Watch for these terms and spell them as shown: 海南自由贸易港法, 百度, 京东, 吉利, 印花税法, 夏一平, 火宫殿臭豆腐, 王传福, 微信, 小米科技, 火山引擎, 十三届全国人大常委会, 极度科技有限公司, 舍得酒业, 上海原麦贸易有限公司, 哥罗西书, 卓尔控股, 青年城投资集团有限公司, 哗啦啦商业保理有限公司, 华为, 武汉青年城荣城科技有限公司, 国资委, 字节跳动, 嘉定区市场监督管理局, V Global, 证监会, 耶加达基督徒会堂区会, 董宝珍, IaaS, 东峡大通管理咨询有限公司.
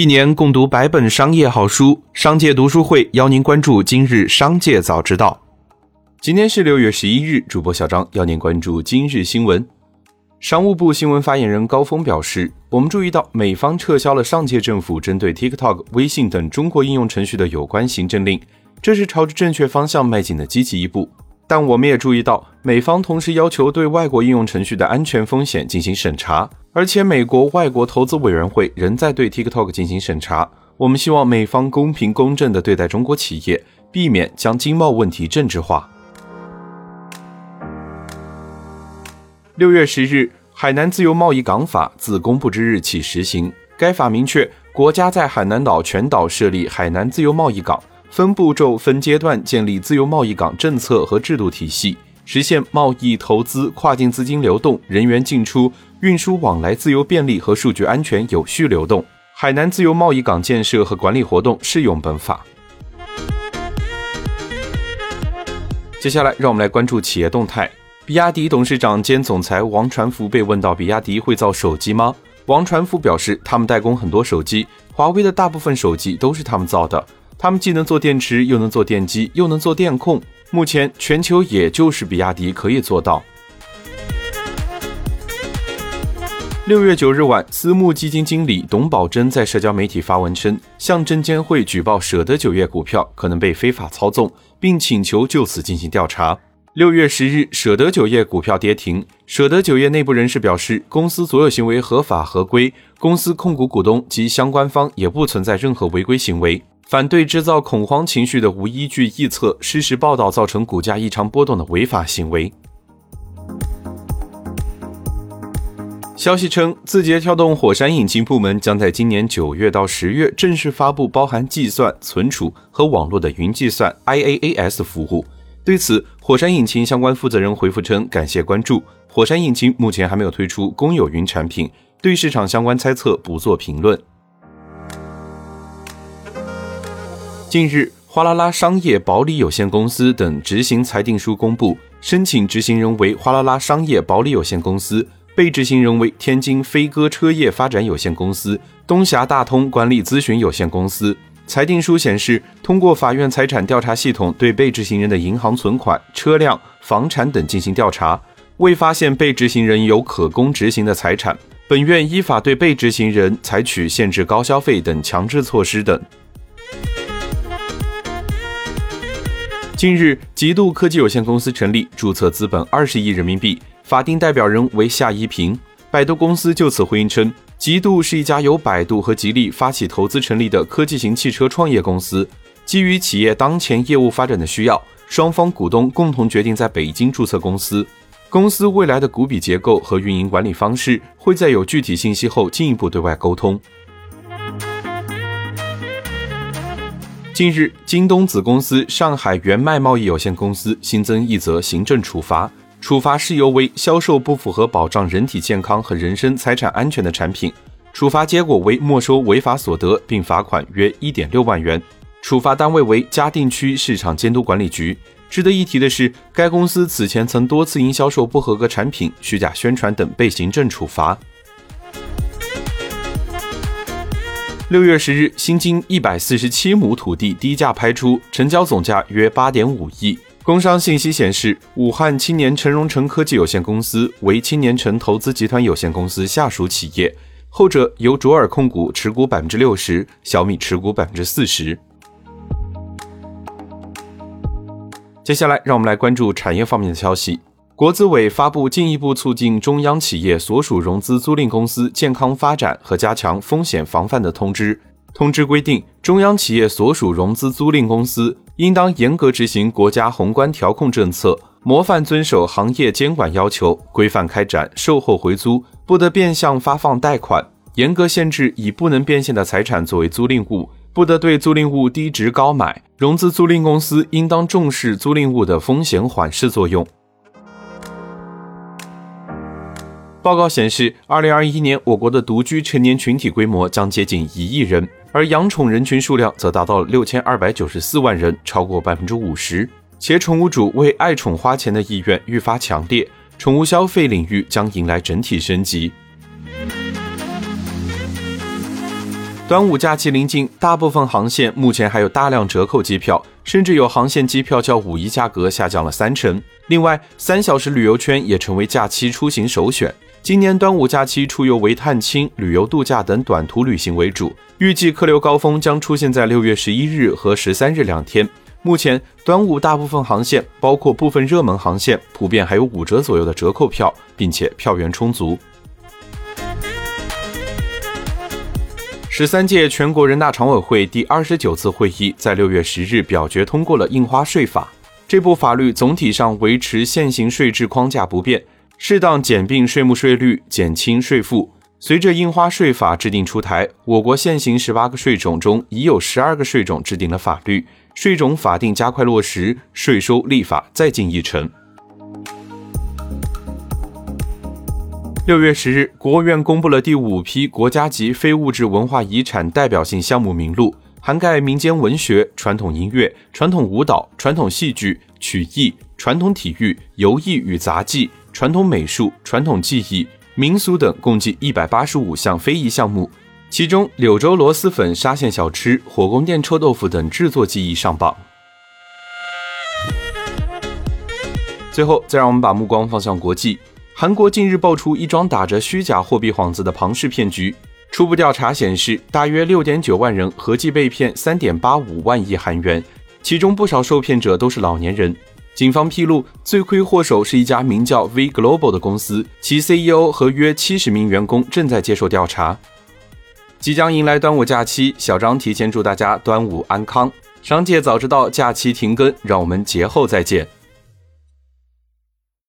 一年共读100本商业好书，商界读书会邀您关注今日商界早知道。今天是6月11日，主播小张邀您关注今日新闻。商务部新闻发言人高峰表示，我们注意到美方撤销了上届政府针对 TikTok、微信等中国应用程序的有关行政令，这是朝着正确方向迈进的积极一步。但我们也注意到，美方同时要求对外国应用程序的安全风险进行审查，而且美国外国投资委员会仍在对 TikTok 进行审查。我们希望美方公平公正地对待中国企业，避免将经贸问题政治化。6月10日，海南自由贸易港法自公布之日起实行。该法明确，国家在海南岛全岛设立海南自由贸易港，分步骤、分阶段建立自由贸易港政策和制度体系，实现贸易、投资、跨境资金流动、人员进出、运输往来自由便利和数据安全有序流动。海南自由贸易港建设和管理活动适用本法。接下来，让我们来关注企业动态。比亚迪董事长兼总裁王传福被问到比亚迪会造手机吗？王传福表示，他们代工很多手机，华为的大部分手机都是他们造的，他们既能做电池，又能做电机，又能做电控，目前全球也就是比亚迪可以做到。6月9日晚，私募基金经理董宝珍在社交媒体发文称，向证监会举报舍得酒业股票可能被非法操纵，并请求就此进行调查。6月10日，舍得酒业股票跌停。舍得酒业内部人士表示，公司所有行为合法合规，公司控股股东及相关方也不存在任何违规行为。反对制造恐慌情绪的无依据臆测、失实报道造成股价异常波动的违法行为。消息称，字节跳动火山引擎部门将在今年9月到10月正式发布包含计算、存储和网络的云计算 IaaS 服务。对此，火山引擎相关负责人回复称，感谢关注。火山引擎目前还没有推出公有云产品，对市场相关猜测不做评论。近日，哗啦啦商业保理有限公司等执行裁定书公布，申请执行人为哗啦啦商业保理有限公司，被执行人为天津飞鸽车业发展有限公司、东峡大通管理咨询有限公司。裁定书显示，通过法院财产调查系统对被执行人的银行存款、车辆、房产等进行调查，未发现被执行人有可供执行的财产。本院依法对被执行人采取限制高消费等强制措施等。近日，极度科技有限公司成立，注册资本20亿人民币，法定代表人为夏一平。百度公司就此回应称，极度是一家由百度和吉利发起投资成立的科技型汽车创业公司，基于企业当前业务发展的需要，双方股东共同决定在北京注册公司。公司未来的股比结构和运营管理方式会在有具体信息后进一步对外沟通。近日，京东子公司上海原麦贸易有限公司新增一则行政处罚，处罚事由为销售不符合保障人体健康和人身财产安全的产品，处罚结果为没收违法所得并罚款约 1.6 万元，处罚单位为嘉定区市场监督管理局。值得一提的是，该公司此前曾多次因销售不合格产品、虚假宣传等被行政处罚。6月10日，新津147亩土地低价拍出，成交总价约 8.5 亿。工商信息显示，武汉青年城荣城科技有限公司为青年城投资集团有限公司下属企业，后者由卓尔控股持股 60%， 小米持股 40%。 接下来，让我们来关注产业方面的消息。国资委发布进一步促进中央企业所属融资租赁公司健康发展和加强风险防范的通知。通知规定，中央企业所属融资租赁公司应当严格执行国家宏观调控政策，模范遵守行业监管要求，规范开展售后回租，不得变相发放贷款，严格限制以不能变现的财产作为租赁物，不得对租赁物低值高买。融资租赁公司应当重视租赁物的风险缓释作用。报告显示，2021年我国的独居成年群体规模将接近1亿人，而养宠人群数量则达到了6294万人，超过 50%， 且宠物主为爱宠花钱的意愿愈发强烈，宠物消费领域将迎来整体升级。端午假期临近，大部分航线目前还有大量折扣机票，甚至有航线机票较五一价格下降了30%。另外，3小时旅游圈也成为假期出行首选。今年端午假期出游为探亲、旅游度假等短途旅行为主，预计客流高峰将出现在6月11日和13日2天。目前，端午大部分航线，包括部分热门航线，普遍还有5折左右的折扣票，并且票源充足。13届全国人大常委会第29次会议在6月10日表决通过了印花税法。这部法律总体上维持现行税制框架不变，适当减并税目税率，减轻税负。随着印花税法制定出台，我国现行18个税种中已有12个税种制定了法律，税种法定加快落实，税收立法再进一程。6月10日，国务院公布了第5批国家级非物质文化遗产代表性项目名录，涵盖民间文学、传统音乐、传统舞蹈、传统戏剧、曲艺、传统体育、游艺与杂技、传统美术、传统技艺、民俗等共计185项非遗项目，其中柳州螺蛳粉、沙县小吃、火宫殿臭豆腐等制作技艺上榜。最后，再让我们把目光放向国际。韩国近日爆出一桩打着虚假货币幌子的庞氏骗局，初步调查显示，大约 6.9 万人合计被骗 3.85 万亿韩元，其中不少受骗者都是老年人。警方披露，罪魁祸首是一家名叫 V Global 的公司，其 CEO 和约70名员工正在接受调查。即将迎来端午假期，小张提前祝大家端午安康。商界早知道假期停更，让我们节后再见。